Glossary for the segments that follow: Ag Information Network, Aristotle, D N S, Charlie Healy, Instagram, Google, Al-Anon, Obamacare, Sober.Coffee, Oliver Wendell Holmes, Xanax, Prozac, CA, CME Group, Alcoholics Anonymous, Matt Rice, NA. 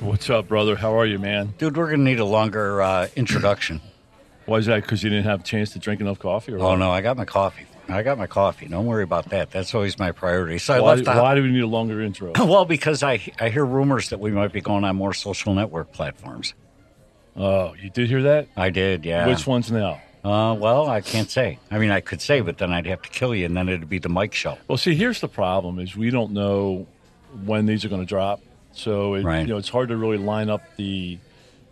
What's up, brother? How are you, man? Dude, we're going to need a longer introduction. Why is that? Because you didn't have a chance to drink enough coffee? Or what? Oh, no, I got my coffee. Don't worry about that. That's always my priority. So why do we need a longer intro? Well, because I hear rumors that we might be going on more social network platforms. Oh, you did hear that? I did, yeah. Which ones now? Well, I can't say. I mean, I could say, but then I'd have to kill you, and then it'd be the Mike Show. Well, see, here's the problem is we don't know when these are going to drop. So, right. It's hard to really line up the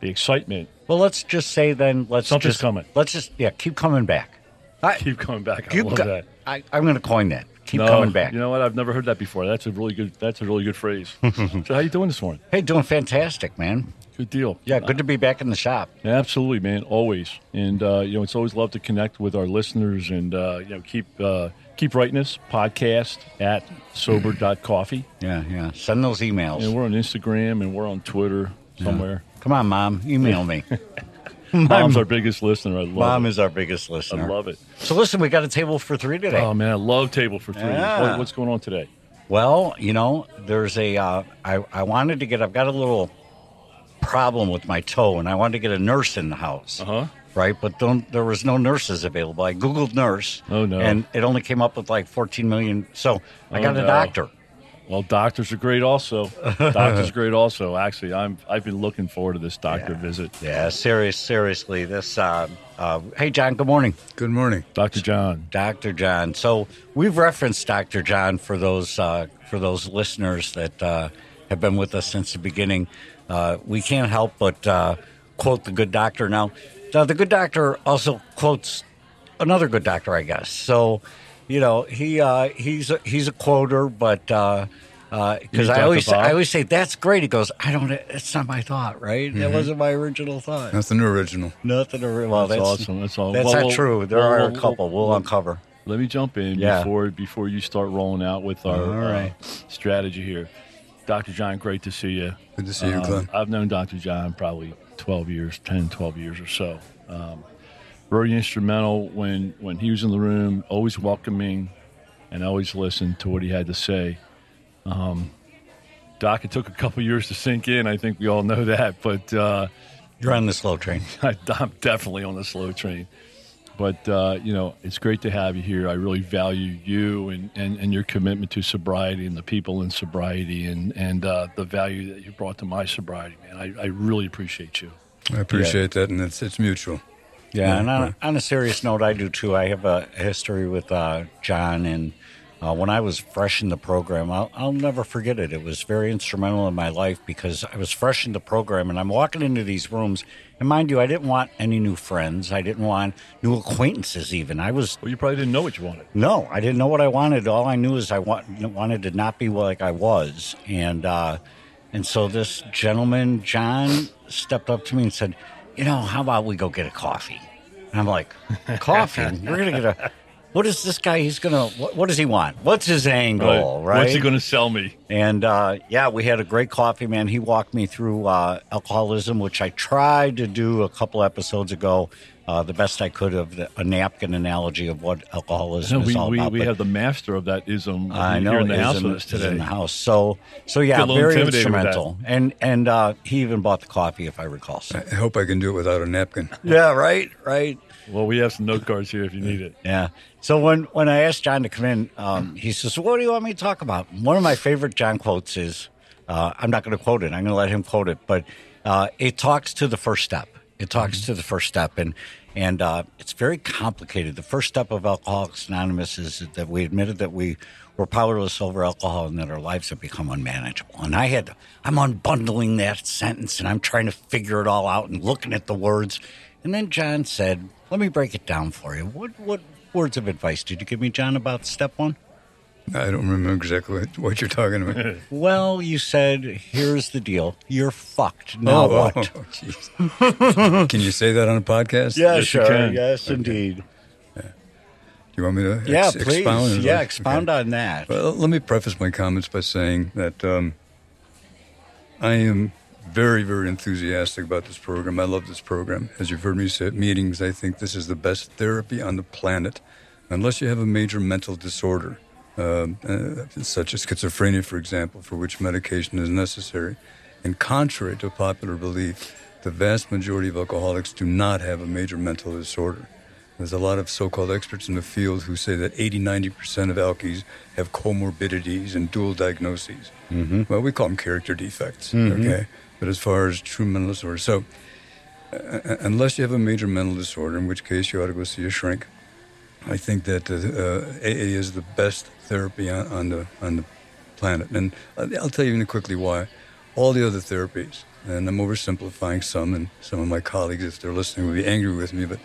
excitement. Well, let's just say then. Something's coming. Keep coming back. Keep coming back. I love that. I'm going to coin that. Coming back. You know what? I've never heard that before. That's a really good phrase. So how you doing this morning? Hey, doing fantastic, man. Good deal. Yeah, good to be back in the shop. Absolutely, man. Always. And, it's always love to connect with our listeners and, keep writing us, podcast at sober.coffee. Yeah. Send those emails. And we're on Instagram and we're on Twitter somewhere. Yeah. Come on, Mom. Email me. Mom's our biggest listener. I love Mom is our biggest listener. I love it. So listen, we got a table for three today. Oh, man, I love table for three. Yeah. What's going on today? Well, there's a I've got a little problem with my toe, and I wanted to get a nurse in the house. Uh-huh. Right? But there was no nurses available. I Googled nurse. Oh, no. And it only came up with like 14 million. So I got a doctor. Well, doctors are great also. Actually, I've been looking forward to this doctor visit. Yeah, seriously. This hey, John, good morning. Good morning. Dr. John. Dr. John. So we've referenced Dr. John for those listeners that have been with us since the beginning. We can't help but quote the good doctor. Now, the good doctor also quotes another good doctor, I guess. So... he's a quoter, but because I always say that's great. He goes, it's not my thought, right? Mm-hmm. That wasn't my original thought. Nothing original. Nothing original. Well, that's awesome. That's all. That's not true. There are a couple. We'll uncover. Let me jump in before you start rolling out with our strategy here. Dr. John, great to see you. Good to see you, Glenn. I've known Dr. John probably 12 years or so. Very instrumental when he was in the room, always welcoming and always listened to what he had to say. Doc, it took a couple years to sink in. I think we all know that, but... You're on the slow train. I'm definitely on the slow train. But, it's great to have you here. I really value you and your commitment to sobriety and the people in sobriety and the value that you brought to my sobriety, man. I really appreciate you. I appreciate that, and it's mutual. Yeah, and on a serious note, I do too. I have a history with John, and when I was fresh in the program, I'll never forget it. It was very instrumental in my life because I was fresh in the program, and I'm walking into these rooms, and mind you, I didn't want any new friends. I didn't want new acquaintances even. Well, you probably didn't know what you wanted. No, I didn't know what I wanted. All I knew is I wanted to not be like I was, and so this gentleman, John, stepped up to me and said, how about we go get a coffee? And I'm like, coffee? We're going to get a... What is this guy? What does he want? What's his angle, right? What's he going to sell me? And, we had a great coffee, man. He walked me through alcoholism, which I tried to do a couple episodes ago, the best I could of a napkin analogy of what alcoholism is all about. We have the master of that ism here in the house with us today. In the house. So yeah, very instrumental. And he even bought the coffee, if I recall. So. I hope I can do it without a napkin. Yeah, right. Well, we have some note cards here if you need it. Yeah. So when I asked John to come in, he says, what do you want me to talk about? One of my favorite John quotes is, I'm not going to quote it. I'm going to let him quote it. But it talks to the first step. And it's very complicated. The first step of Alcoholics Anonymous is that we admitted that we were powerless over alcohol and that our lives have become unmanageable. And I'm unbundling that sentence, and I'm trying to figure it all out and looking at the words. And then John said, let me break it down for you. What words of advice did you give me, John, about step one? I don't remember exactly what you're talking about. Well, you said, here's the deal. You're fucked. Now what? Oh, jeez. Can you say that on a podcast? Yeah, yes, sure. Yes, okay. Indeed. Yeah. Do you want me to expound? Please. Yeah, expound on that. Well, let me preface my comments by saying that I am very, very enthusiastic about this program. I love this program. As you've heard me say at meetings, I think this is the best therapy on the planet, unless you have a major mental disorder. Such as schizophrenia, for example, for which medication is necessary. And contrary to popular belief, the vast majority of alcoholics do not have a major mental disorder. There's a lot of so-called experts in the field who say that 80-90% of alkies have comorbidities and dual diagnoses. Mm-hmm. Well, we call them character defects, mm-hmm. okay? But as far as true mental disorder, so unless you have a major mental disorder, in which case you ought to go see a shrink, I think that AA is the best therapy on the planet. And I'll tell you quickly why. All the other therapies, and I'm oversimplifying some, and some of my colleagues, if they're listening, will be angry with me, but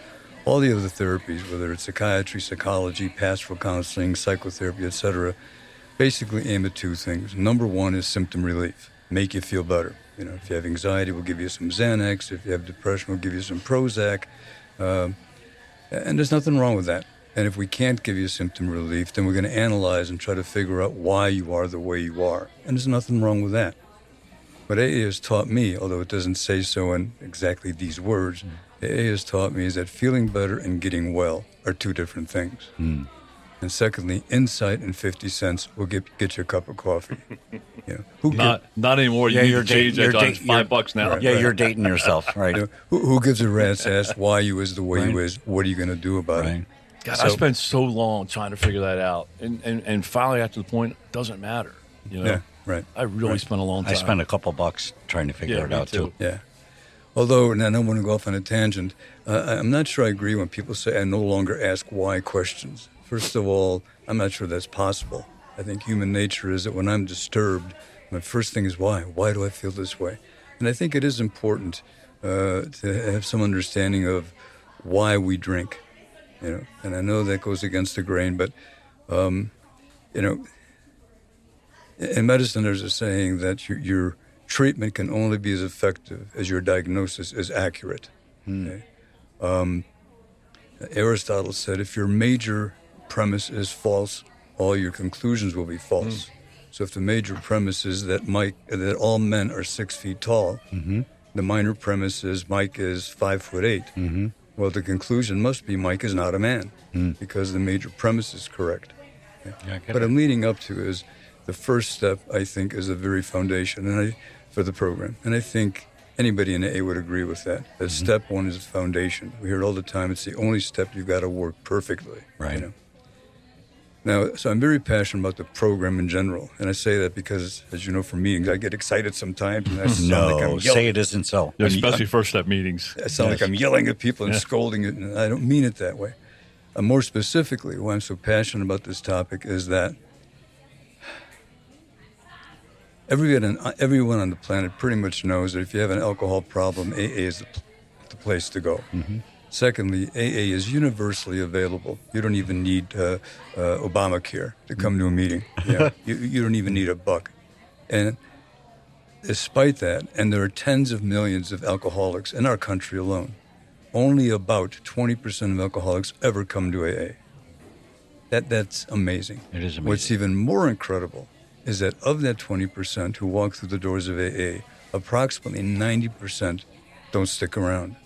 all the other therapies, whether it's psychiatry, psychology, pastoral counseling, psychotherapy, etc., basically aim at two things. Number one is symptom relief, make you feel better. You know, if you have anxiety, we'll give you some Xanax. If you have depression, we'll give you some Prozac. And there's nothing wrong with that. And if we can't give you symptom relief, then we're going to analyze and try to figure out why you are the way you are. And there's nothing wrong with that. What AA has taught me, although it doesn't say so in exactly these words, AA has taught me is that feeling better and getting well are two different things. Mm. And secondly, insight and 50 cents will get you a cup of coffee. Yeah. Not anymore. Yeah, you're dating yourself. $5 now. Right, yeah, right. You're dating yourself. Right. You know, who gives a rat's ass why you is the way right. you is? What are you going to do about right. it? God, so, I spent so long trying to figure that out, and finally got to the point, it doesn't matter. You know? Yeah, right. I really right. spent a long time. I spent a couple bucks trying to figure it out, too. Yeah. Although, and I don't want to go off on a tangent, I'm not sure I agree when people say I no longer ask why questions. First of all, I'm not sure that's possible. I think human nature is that when I'm disturbed, my first thing is why? Why do I feel this way? And I think it is important to have some understanding of why we drink. You know, and I know that goes against the grain, but, you know, in medicine there's a saying that your treatment can only be as effective as your diagnosis is accurate. Okay? Aristotle said, if your major premise is false, all your conclusions will be false. Mm. So if the major premise is that all men are 6 feet tall, mm-hmm. the minor premise is Mike is 5'8". Mm-hmm. Well, the conclusion must be Mike is not a man because the major premise is correct. Yeah. But I'm leading up to is the first step, I think, is the very foundation for the program. And I think anybody in AA would agree with that. That mm-hmm. step one is the foundation. We hear it all the time. It's the only step you've got to work perfectly. Right. You know? Now, so I'm very passionate about the program in general. And I say that because, as you know, from meetings, I get excited sometimes. And I sound like I'm yelling. Say it isn't so. Yeah, especially first step meetings. I sound like I'm yelling at people and scolding it, and I don't mean it that way. More specifically, why I'm so passionate about this topic is that everyone on the planet pretty much knows that if you have an alcohol problem, AA is the place to go. Mm-hmm. Secondly, AA is universally available. You don't even need Obamacare to come to a meeting. Yeah. you don't even need a buck. And despite that, and there are tens of millions of alcoholics in our country alone, only about 20% of alcoholics ever come to AA. That's amazing. It is amazing. What's even more incredible is that of that 20% who walk through the doors of AA, approximately 90% don't stick around.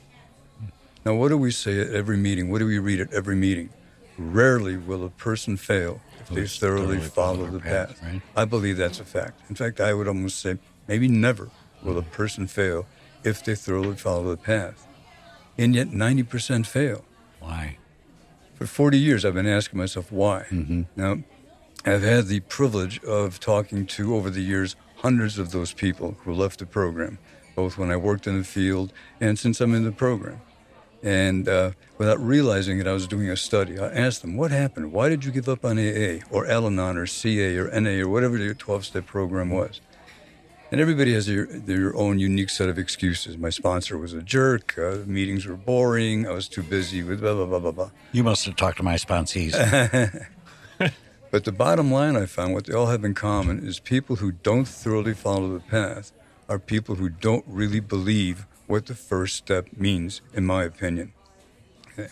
Now, what do we say at every meeting? What do we read at every meeting? Rarely will a person fail if they thoroughly follow the path. Right? I believe that's a fact. In fact, I would almost say maybe never will a person fail if they thoroughly follow the path. And yet 90% fail. Why? For 40 years, I've been asking myself why. Mm-hmm. Now, I've had the privilege of talking to, over the years, hundreds of those people who left the program, both when I worked in the field and since I'm in the program. And without realizing it, I was doing a study. I asked them, what happened? Why did you give up on AA or Al-Anon or CA or NA or whatever your 12-step program was? And everybody has their own unique set of excuses. My sponsor was a jerk. Meetings were boring. I was too busy with blah, blah, blah, blah, blah. You must have talked to my sponsees. But the bottom line I found, what they all have in common, is people who don't thoroughly follow the path are people who don't really believe what the first step means, in my opinion. Okay.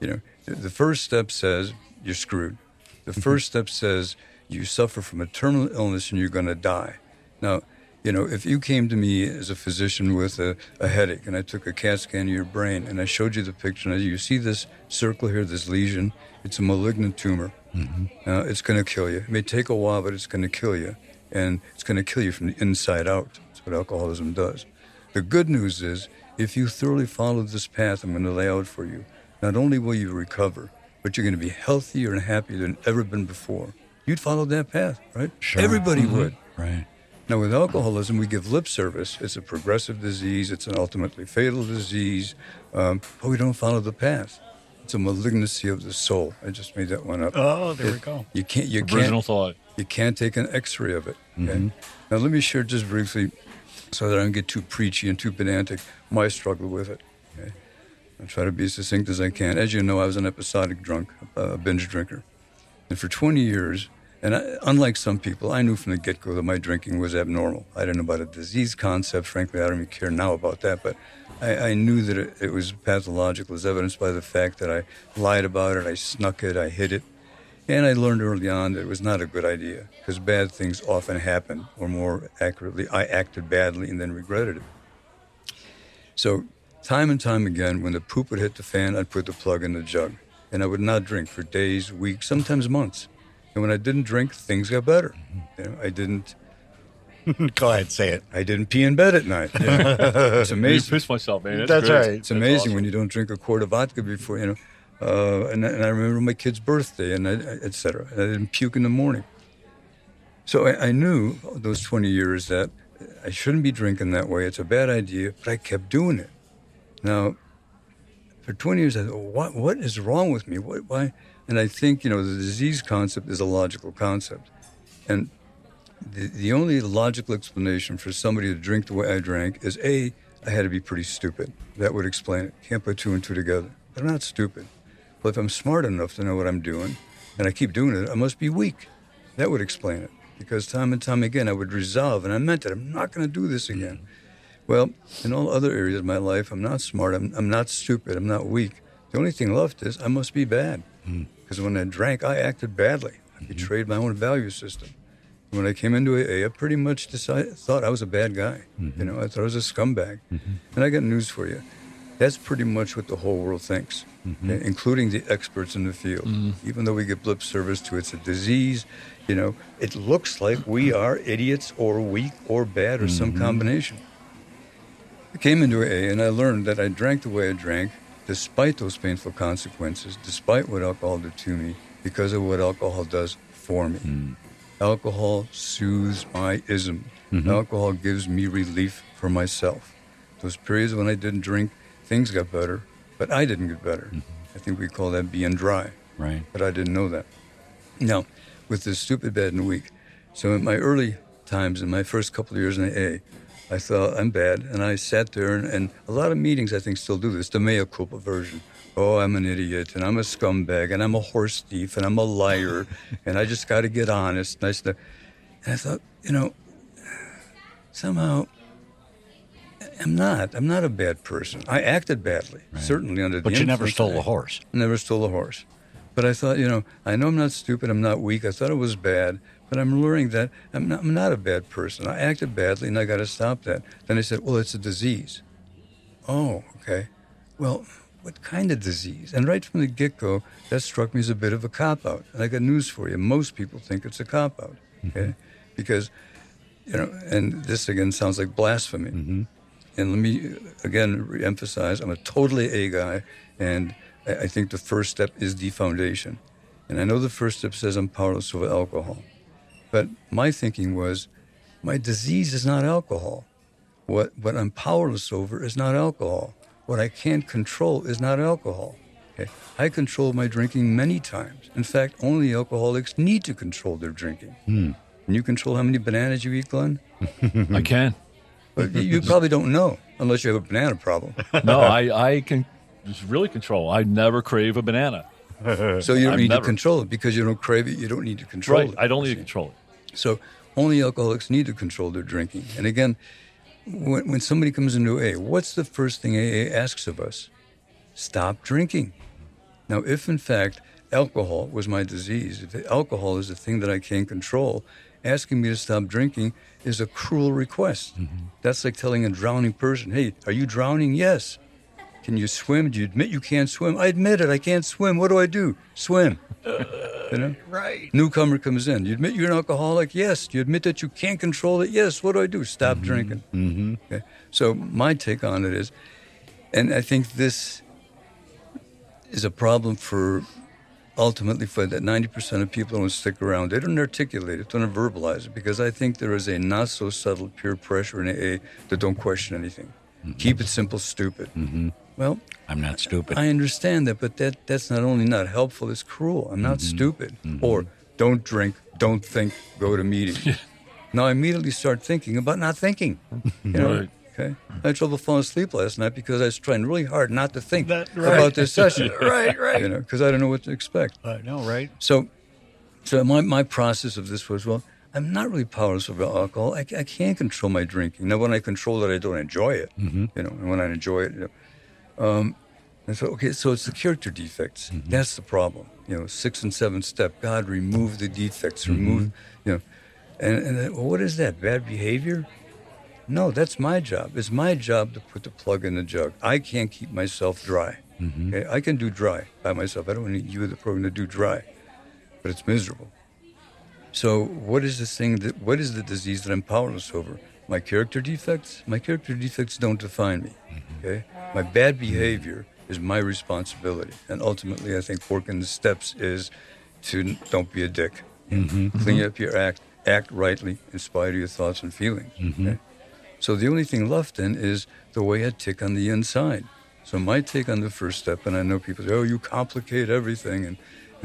You know, the first step says you're screwed. The first step says you suffer from a terminal illness and you're going to die. Now, you know, if you came to me as a physician with a headache and I took a CAT scan of your brain and I showed you the picture and I said, you see this circle here, this lesion? It's a malignant tumor. Mm-hmm. It's going to kill you. It may take a while, but it's going to kill you. And it's going to kill you from the inside out. That's what alcoholism does. The good news is, if you thoroughly follow this path I'm going to lay out for you, not only will you recover, but you're going to be healthier and happier than ever been before. You'd follow that path, right? Sure. Everybody mm-hmm. would. Right. Now, with alcoholism, we give lip service. It's a progressive disease. It's an ultimately fatal disease. But we don't follow the path. It's a malignancy of the soul. I just made that one up. Oh, there we go. You can't. You original can't, thought. You can't take an X-ray of it. Okay? Mm-hmm. Now, let me share just briefly, so that I don't get too preachy and too pedantic, my struggle with it. Okay? I try to be as succinct as I can. As you know, I was an episodic drunk, a binge drinker. And for 20 years, and I, unlike some people, I knew from the get-go that my drinking was abnormal. I didn't know about a disease concept. Frankly, I don't even care now about that. But I knew that it was pathological, as evidenced by the fact that I lied about it, I snuck it, I hid it. And I learned early on that it was not a good idea, because bad things often happen, or more accurately, I acted badly and then regretted it. So time and time again, when the poop would hit the fan, I'd put the plug in the jug, and I would not drink for days, weeks, sometimes months. And when I didn't drink, things got better. You know, I didn't... Go ahead, say it. I didn't pee in bed at night. You know? It's amazing. You pissed myself, man. That's right. It's amazing awesome. When you don't drink a quart of vodka before, you know. And I remember my kid's birthday, and et cetera. I didn't puke in the morning. So I knew those 20 years that I shouldn't be drinking that way. It's a bad idea, but I kept doing it. Now, for 20 years, I thought, what is wrong with me? Why? And I think, you know, the disease concept is a logical concept. And the only logical explanation for somebody to drink the way I drank is, A, I had to be pretty stupid. That would explain it. Can't put two and two together. But I'm not stupid. Well, if I'm smart enough to know what I'm doing, and I keep doing it, I must be weak. That would explain it. Because time and time again, I would resolve, and I meant it. I'm not going to do this again. Well, in all other areas of my life, I'm not smart. I'm not stupid. I'm not weak. The only thing left is I must be bad. Because when I drank, I acted badly. I betrayed my own value system. And when I came into AA, I pretty much thought I was a bad guy. Mm-hmm. You know, I thought I was a scumbag. Mm-hmm. And I got news for you. That's pretty much what the whole world thinks, including the experts in the field. Mm-hmm. Even though we get lip service to it's a disease, you know, it looks like we are idiots or weak or bad or some combination. I came into AA and I learned that I drank the way I drank despite those painful consequences, despite what alcohol did to me, because of what alcohol does for me. Mm-hmm. Alcohol soothes my ism. Mm-hmm. Alcohol gives me relief for myself. Those periods when I didn't drink, things got better, but I didn't get better. Mm-hmm. I think we call that being dry. Right. But I didn't know that. Now, with this stupid, bad, and weak. So in my early times, in my first couple of years in AA, I thought, I'm bad. And I sat there, and a lot of meetings, I think, still do this, the mea culpa version. Oh, I'm an idiot, and I'm a scumbag, and I'm a horse thief, and I'm a liar, and I just got to get honest. And I thought, you know, somehow... I'm not a bad person. I acted badly, certainly under the influence. But you never stole a horse. Never stole a horse. But I thought, you know, I know I'm not stupid. I'm not weak. I thought it was bad. But I'm learning that I'm not a bad person. I acted badly, and I got to stop that. Then I said, well, it's a disease. Oh, okay. Well, what kind of disease? And right from the get-go, that struck me as a bit of a cop-out. And I got news for you. Most people think it's a cop-out, okay? Mm-hmm. Because, you know, and this, again, sounds like blasphemy. Mm-hmm. And let me, again, reemphasize, I'm a totally A guy, and I think the first step is the foundation. And I know the first step says I'm powerless over alcohol. But my thinking was, my disease is not alcohol. What I'm powerless over is not alcohol. What I can't control is not alcohol. Okay? I control my drinking many times. In fact, only alcoholics need to control their drinking. Can you control how many bananas you eat, Glenn? I can. But you probably don't know, unless you have a banana problem. No, I can really control. I never crave a banana. So you don't need to control it because you don't crave it. You don't need to control it. I don't need to control it. So only alcoholics need to control their drinking. And again, when somebody comes into AA, what's the first thing AA asks of us? Stop drinking. Now, if in fact alcohol was my disease, if alcohol is the thing that I can't control, asking me to stop drinking is a cruel request. Mm-hmm. That's like telling a drowning person, hey, are you drowning? Yes. Can you swim? Do you admit you can't swim? I admit it. I can't swim. What do? Swim. You know? Right. Newcomer comes in. You admit you're an alcoholic? Yes. Do you admit that you can't control it? Yes. What do? Stop drinking. Mm-hmm. Okay. So my take on it is, and I think this is a problem for ultimately for that 90% of people don't stick around. They don't articulate it, don't verbalize it, because I think there is a not-so-subtle peer pressure in AA that don't question anything. Mm-hmm. Keep it simple, stupid. Mm-hmm. Well, I'm not stupid. I understand that, but that's not only not helpful, it's cruel. I'm not stupid. Mm-hmm. Or don't drink, don't think, go to meetings. Now I immediately start thinking about not thinking. You know? Right. Okay. I had trouble falling asleep last night because I was trying really hard not to think about this session. You know, because I don't know what to expect. I know, right? So my process of this was, well, I'm not really powerless over alcohol. I can't control my drinking. Now, when I control it, I don't enjoy it. Mm-hmm. You know, and when I enjoy it, you know. And so, okay, so it's the character defects. Mm-hmm. That's the problem. You know, 6 and 7 step. God, remove the defects. Mm-hmm. Remove, you know. And well, what is that? Bad behavior? No, that's my job. It's my job to put the plug in the jug. I can't keep myself dry. Mm-hmm. Okay? I can do dry by myself. I don't need you or the program to do dry, but it's miserable. So what is this thing that, what is the disease that I'm powerless over? My character defects? My character defects don't define me, okay? My bad behavior is my responsibility. And ultimately, I think working the steps is to don't be a dick. Mm-hmm. Clean up your act rightly, in spite of your thoughts and feelings, okay? So the only thing left then is the way I tick on the inside. So my take on the first step, and I know people say, oh, you complicate everything.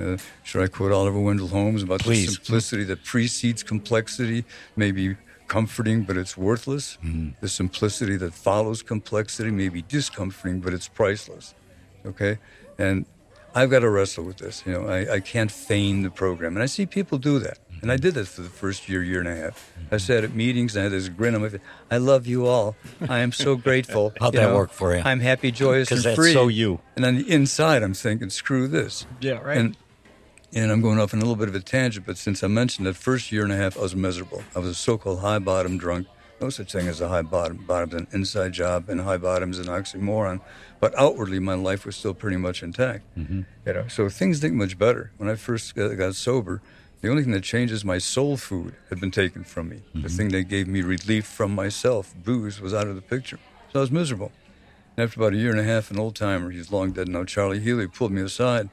And should I quote Oliver Wendell Holmes about the simplicity that precedes complexity, may be comforting, but it's worthless. Mm-hmm. The simplicity that follows complexity may be discomforting, but it's priceless. Okay? And I've got to wrestle with this. You know, I can't feign the program. And I see people do that. And I did that for the first year and a half. I sat at meetings and I had this grin on my face. I love you all. I am so grateful. How'd that work for you? I'm happy, joyous, and free. Because that's so you. And on the inside, I'm thinking, screw this. Yeah, right. And I'm going off on a little bit of a tangent, but since I mentioned that first year and a half, I was miserable. I was a so-called high bottom drunk. No such thing as a high bottom. Bottom's an inside job, and high bottom's an oxymoron. But outwardly, my life was still pretty much intact. Mm-hmm. You know, so things didn't much better. When I first got sober, the only thing that changed is my soul food had been taken from me. Mm-hmm. The thing that gave me relief from myself, booze, was out of the picture. So I was miserable. And after about a year and a half, an old-timer, he's long dead now, Charlie Healy, pulled me aside.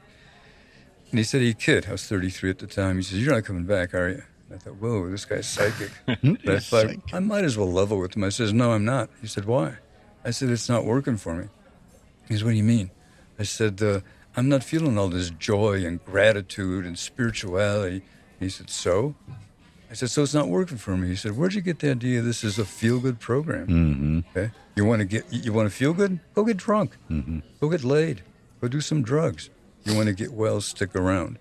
And he said, hey, kid, I was 33 at the time. He says, you're not coming back, are you? And I thought, whoa, this guy's psychic. I thought, I might as well level with him. I says, no, I'm not. He said, why? I said, it's not working for me. He says, what do you mean? I said, I'm not feeling all this joy and gratitude and spirituality. He said, so? I said, so it's not working for me. He said, where'd you get the idea this is a feel-good program? Mm-hmm. Okay? You want to feel good? Go get drunk. Mm-hmm. Go get laid. Go do some drugs. You want to get well, stick around.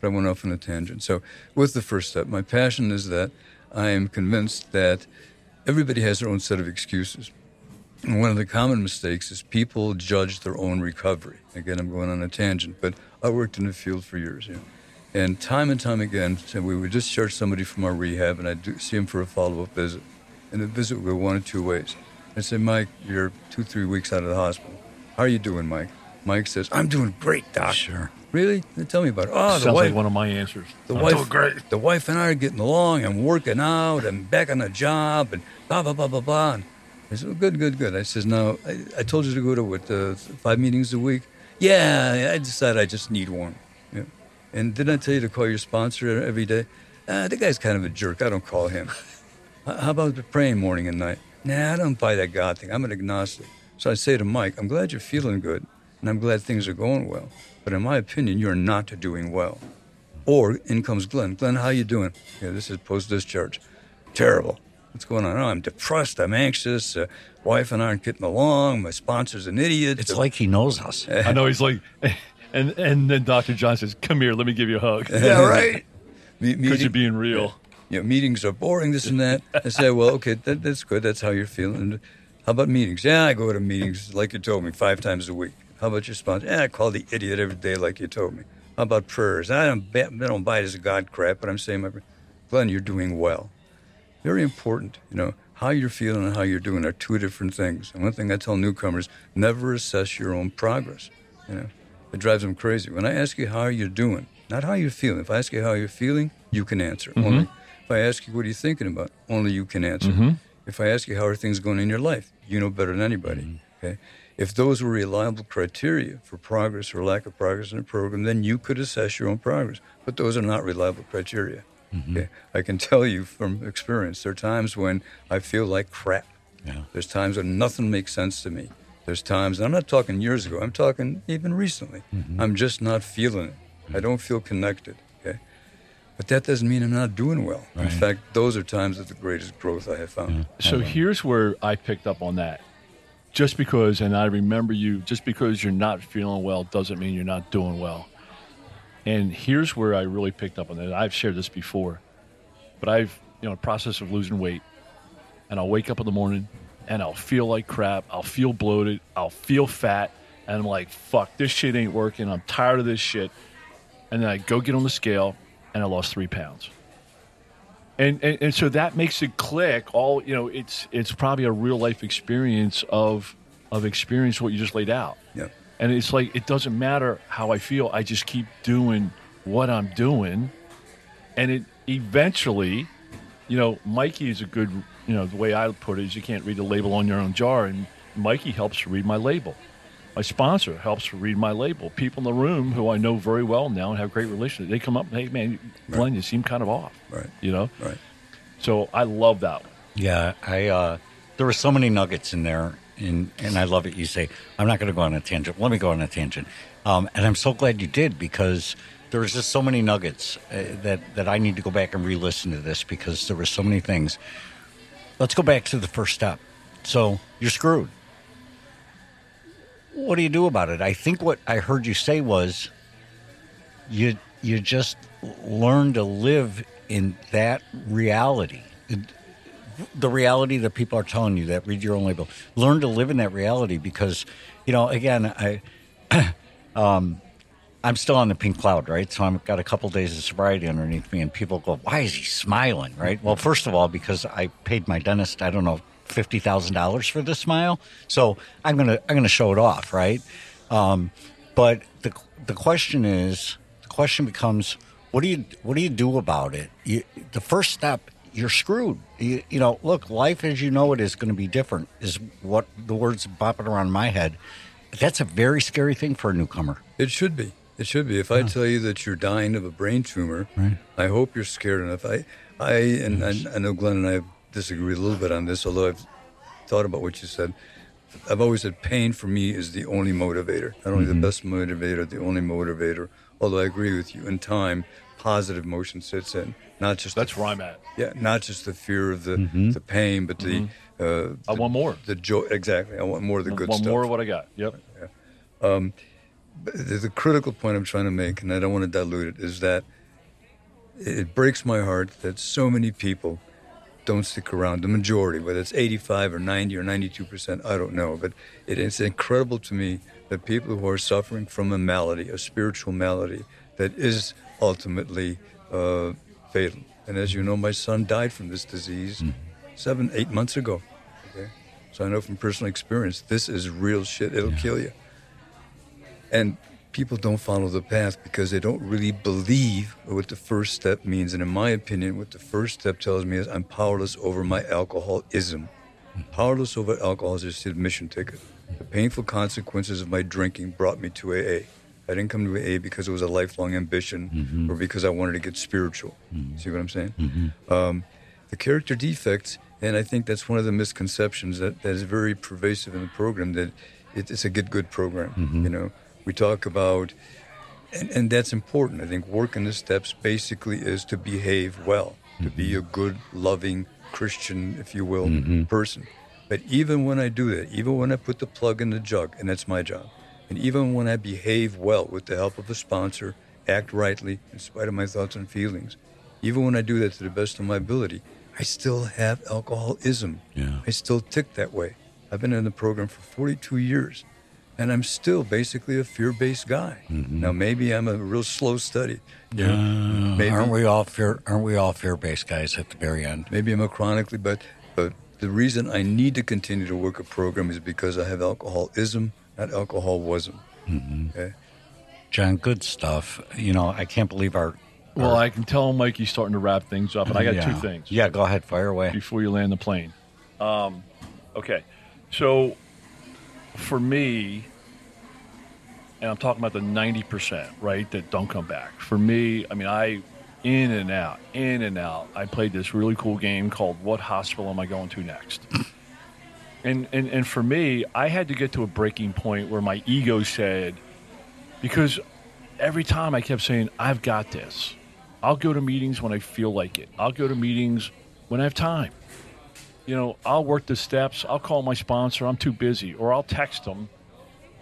But I went off on a tangent. So with the first step, my passion is that I am convinced that everybody has their own set of excuses. And one of the common mistakes is people judge their own recovery. Again, I'm going on a tangent, but I worked in the field for years, you know. And time again, we would discharge somebody from our rehab, and I'd see him for a follow-up visit. And the visit would go one of two ways. I'd say, Mike, you're 2-3 weeks out of the hospital. How are you doing, Mike? Mike says, I'm doing great, Doc. Sure. Really? Then tell me about it. Oh, sounds like one of my answers. The wife and I are getting along. I'm working out. I'm back on the job, and blah, blah, blah, blah, blah. And I said, well, good. I says, now, I told you to go to, 5 meetings a week? Yeah, I decided I just need one. Yeah. And didn't I tell you to call your sponsor every day? The guy's kind of a jerk. I don't call him. How about praying morning and night? Nah, I don't buy that God thing. I'm an agnostic. So I say to Mike, I'm glad you're feeling good, and I'm glad things are going well. But in my opinion, you're not doing well. Or in comes Glenn. Glenn, how you doing? Yeah, this is post-discharge. Terrible. What's going on? Oh, I'm depressed. I'm anxious. Wife and I aren't getting along. My sponsor's an idiot. It's like he knows us. I know. He's like... And then Dr. John says, "Come here, let me give you a hug." Yeah, right. Because you're being real. Yeah, meetings are boring, this and that. I said, "Well, okay, that's good. That's how you're feeling. How about meetings?" "Yeah, I go to meetings like you told me 5 times a week. "How about your sponsor?" "Yeah, I call the idiot every day like you told me. How about prayers?" I don't buy this God crap, but I'm saying, my Glenn, you're doing well. Very important, you know. How you're feeling and how you're doing are two different things. And one thing I tell newcomers, never assess your own progress. You know, it drives them crazy. When I ask you how you're doing, not how you're feeling. If I ask you how you're feeling, you can answer. Mm-hmm. Only if I ask you what are you thinking about, only you can answer. Mm-hmm. If I ask you how are things going in your life, you know better than anybody. Mm-hmm. Okay? If those were reliable criteria for progress or lack of progress in a program, then you could assess your own progress. But those are not reliable criteria. Mm-hmm. Okay. I can tell you from experience, there are times when I feel like crap. Yeah. There's times when nothing makes sense to me. There's times, and I'm not talking years ago, I'm talking even recently. Mm-hmm. I'm just not feeling it. Mm-hmm. I don't feel connected. Okay, but that doesn't mean I'm not doing well. Right. In fact, those are times of the greatest growth I have found. Yeah. So here's where I picked up on that. Just because, and I remember you, just because you're not feeling well doesn't mean you're not doing well. And here's where I really picked up on that. I've shared this before, but I've, you know, process of losing weight, and I'll wake up in the morning and I'll feel like crap. I'll feel bloated. I'll feel fat. And I'm like, fuck, this shit ain't working. I'm tired of this shit. And then I go get on the scale and I lost 3 pounds. And so that makes it click. All, you know, it's probably a real life experience of experience what you just laid out. Yeah. And it's like, it doesn't matter how I feel. I just keep doing what I'm doing. And it eventually, you know, Mikey is a good, you know, the way I put it is you can't read the label on your own jar. And Mikey helps read my label. My sponsor helps read my label. People in the room who I know very well now and have great relationships, they come up and, "Hey, man, Glenn, right. You seem kind of off." Right. You know? Right. So I love that one. Yeah. I there were so many nuggets in there. And I love it. You say, "I'm not going to go on a tangent. Let me go on a tangent." And I'm so glad you did, because there was just so many nuggets that I need to go back and re-listen to this, because there were so many things. Let's go back to the first step. So you're screwed. What do you do about it? I think what I heard you say was you just learn to live in that reality. The reality that people are telling you, that read your own label. Learn to live in that reality, because, you know, again, I'm still on the pink cloud, right? So I've got a couple days of sobriety underneath me, and people go, "Why is he smiling?" Right? Well, first of all, because I paid my dentist, I don't know, $50,000 for this smile, so I'm gonna show it off, right? But the question becomes, what do you do about it? The first step. You're screwed. You know, look, life as you know it is going to be different, is what the words bopping around my head. That's a very scary thing for a newcomer. It should be. It should be. If I tell you that you're dying of a brain tumor, right. I hope you're scared enough. I know Glenn and I disagree a little bit on this, although I've thought about what you said. I've always said pain for me is the only motivator. Not only the best motivator, the only motivator, although I agree with you. In time, positive emotion sits in. Not just that's where I'm at. Yeah, not just the fear of the pain, but the I want more. The joy, exactly. I want more of the good stuff. I want more of what I got. Yep. Yeah. The critical point I'm trying to make, and I don't want to dilute it, is that it breaks my heart that so many people don't stick around. The majority, whether it's 85 or 90 or 92%, I don't know, but it's incredible to me that people who are suffering from a malady, a spiritual malady that is ultimately fatal. And as you know, my son died from this disease 7-8 months ago. Okay? So I know from personal experience, this is real shit. It'll kill you. And people don't follow the path because they don't really believe what the first step means. And in my opinion, what the first step tells me is I'm powerless over my alcoholism. Powerless over alcohol is just the admission ticket. The painful consequences of my drinking brought me to AA. I didn't come to AA because it was a lifelong ambition or because I wanted to get spiritual. See what I'm saying? The character defects, and I think that's one of the misconceptions that is very pervasive in the program, that it's a get-good program. You know, we talk about, and that's important. I think working the steps basically is to behave well, to be a good, loving Christian, if you will, person. But even when I do that, even when I put the plug in the jug, and that's my job, And even when I behave well with the help of a sponsor, act rightly in spite of my thoughts and feelings, even when I do that to the best of my ability, I still have alcoholism. Yeah. I still tick that way. I've been in the program for 42 years, and I'm still basically a fear-based guy. Mm-hmm. Now, maybe I'm a real slow study. Yeah. Maybe, aren't we all fear-based guys at the very end? Maybe I'm a chronically, but the reason I need to continue to work a program is because I have alcoholism, not alcoholism. Mm-hmm. Okay? John, good stuff. You know, I can't believe our... Well, I can tell Mikey's starting to wrap things up, and I got two things. Yeah, go ahead, fire away. Before you land the plane. Okay, so for me, and I'm talking about the 90%, right, that don't come back. For me, I mean, in and out. I played this really cool game called What Hospital Am I Going To Next? and for me, I had to get to a breaking point where my ego said, because every time I kept saying, I've got this. I'll go to meetings when I feel like it. I'll go to meetings when I have time. You know, I'll work the steps. I'll call my sponsor. I'm too busy. Or I'll text them,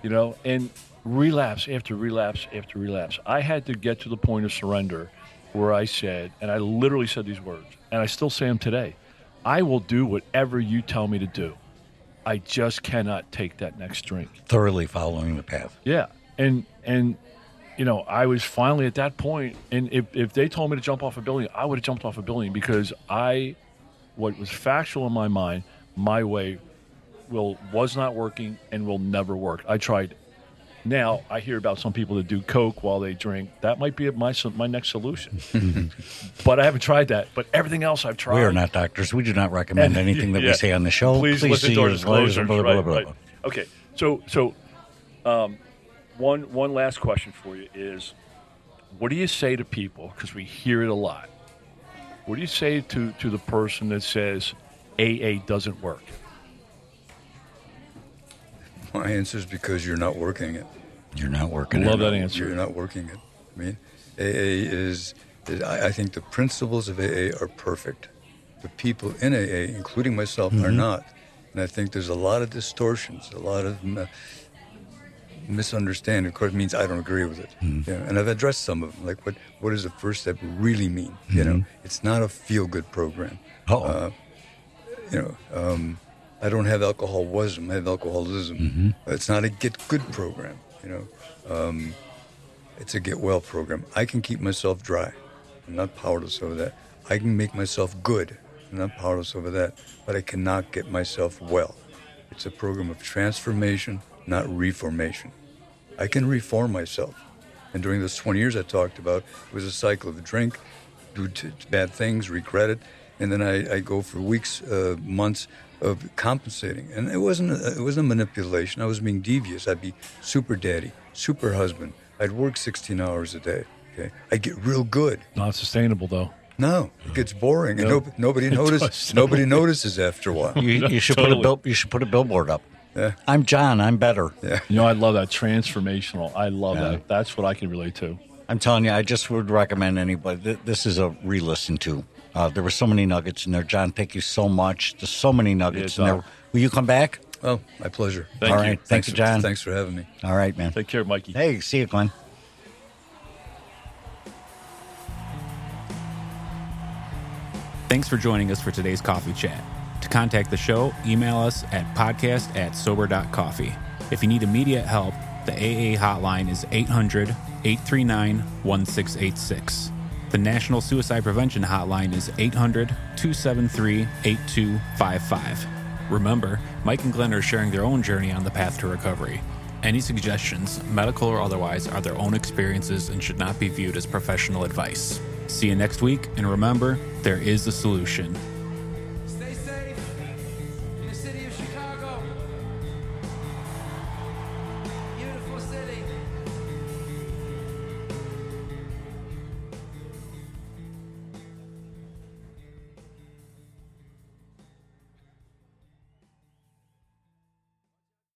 you know, and relapse after relapse after relapse. I had to get to the point of surrender where I said, and I literally said these words, and I still say them today, I will do whatever you tell me to do. I just cannot take that next drink. Thoroughly following the path. Yeah. And you know, I was finally at that point, and if they told me to jump off a building, I would have jumped off a building because what was factual in my mind, my way was not working and will never work. I tried. Now I hear about some people that do coke while they drink. That might be my next solution, but I haven't tried that. But everything else I've tried. We are not doctors. We do not recommend anything that we say on the show. Please listen to our disclosures. Right. Okay, so. One last question for you is, what do you say to people, because we hear it a lot, what do you say to the person that says AA doesn't work? My answer is because you're not working it. You're not working it. I love that answer. You're not working it. I mean, AA I think the principles of AA are perfect. The people in AA, including myself, mm-hmm. are not. And I think there's a lot of distortions, a lot of... misunderstand, of course, means I don't agree with it. Mm-hmm. Yeah, and I've addressed some of them, like what does the first step really mean? Mm-hmm. You know, it's not a feel-good program. I don't have alcoholism. I have alcoholism. Mm-hmm. It's not a get-good program. You know, it's a get-well program. I can keep myself dry. I'm not powerless over that. I can make myself good. I'm not powerless over that. But I cannot get myself well. It's a program of transformation, not reformation. I can reform myself. And during those 20 years I talked about, it was a cycle of drink, do bad things, regret it, and then I go for weeks, months of compensating. And it wasn't a manipulation. I was being devious. I'd be super daddy, super husband. I'd work 16 hours a day. Okay, I'd get real good. Not sustainable, though. No, it gets boring. Nope. And nobody notices. Nobody notices after a while. You should put a billboard up. Yeah. I'm John. I'm better. Yeah. You know, I love that. Transformational. I love that. That's what I can relate to. I'm telling you, I just would recommend anybody. This is a re-listen to. There were so many nuggets in there. John, thank you so much. There's so many nuggets in there. Will you come back? Oh, my pleasure. All right. Thank you, John. Thanks for having me. All right, man. Take care, Mikey. Hey, see you, Glenn. Thanks for joining us for today's coffee chat. To contact the show, email us at podcast@sober.coffee. If you need immediate help, the AA hotline is 800-839-1686. The National Suicide Prevention Hotline is 800-273-8255. Remember, Mike and Glenn are sharing their own journey on the path to recovery. Any suggestions, medical or otherwise, are their own experiences and should not be viewed as professional advice. See you next week, and remember, there is a solution.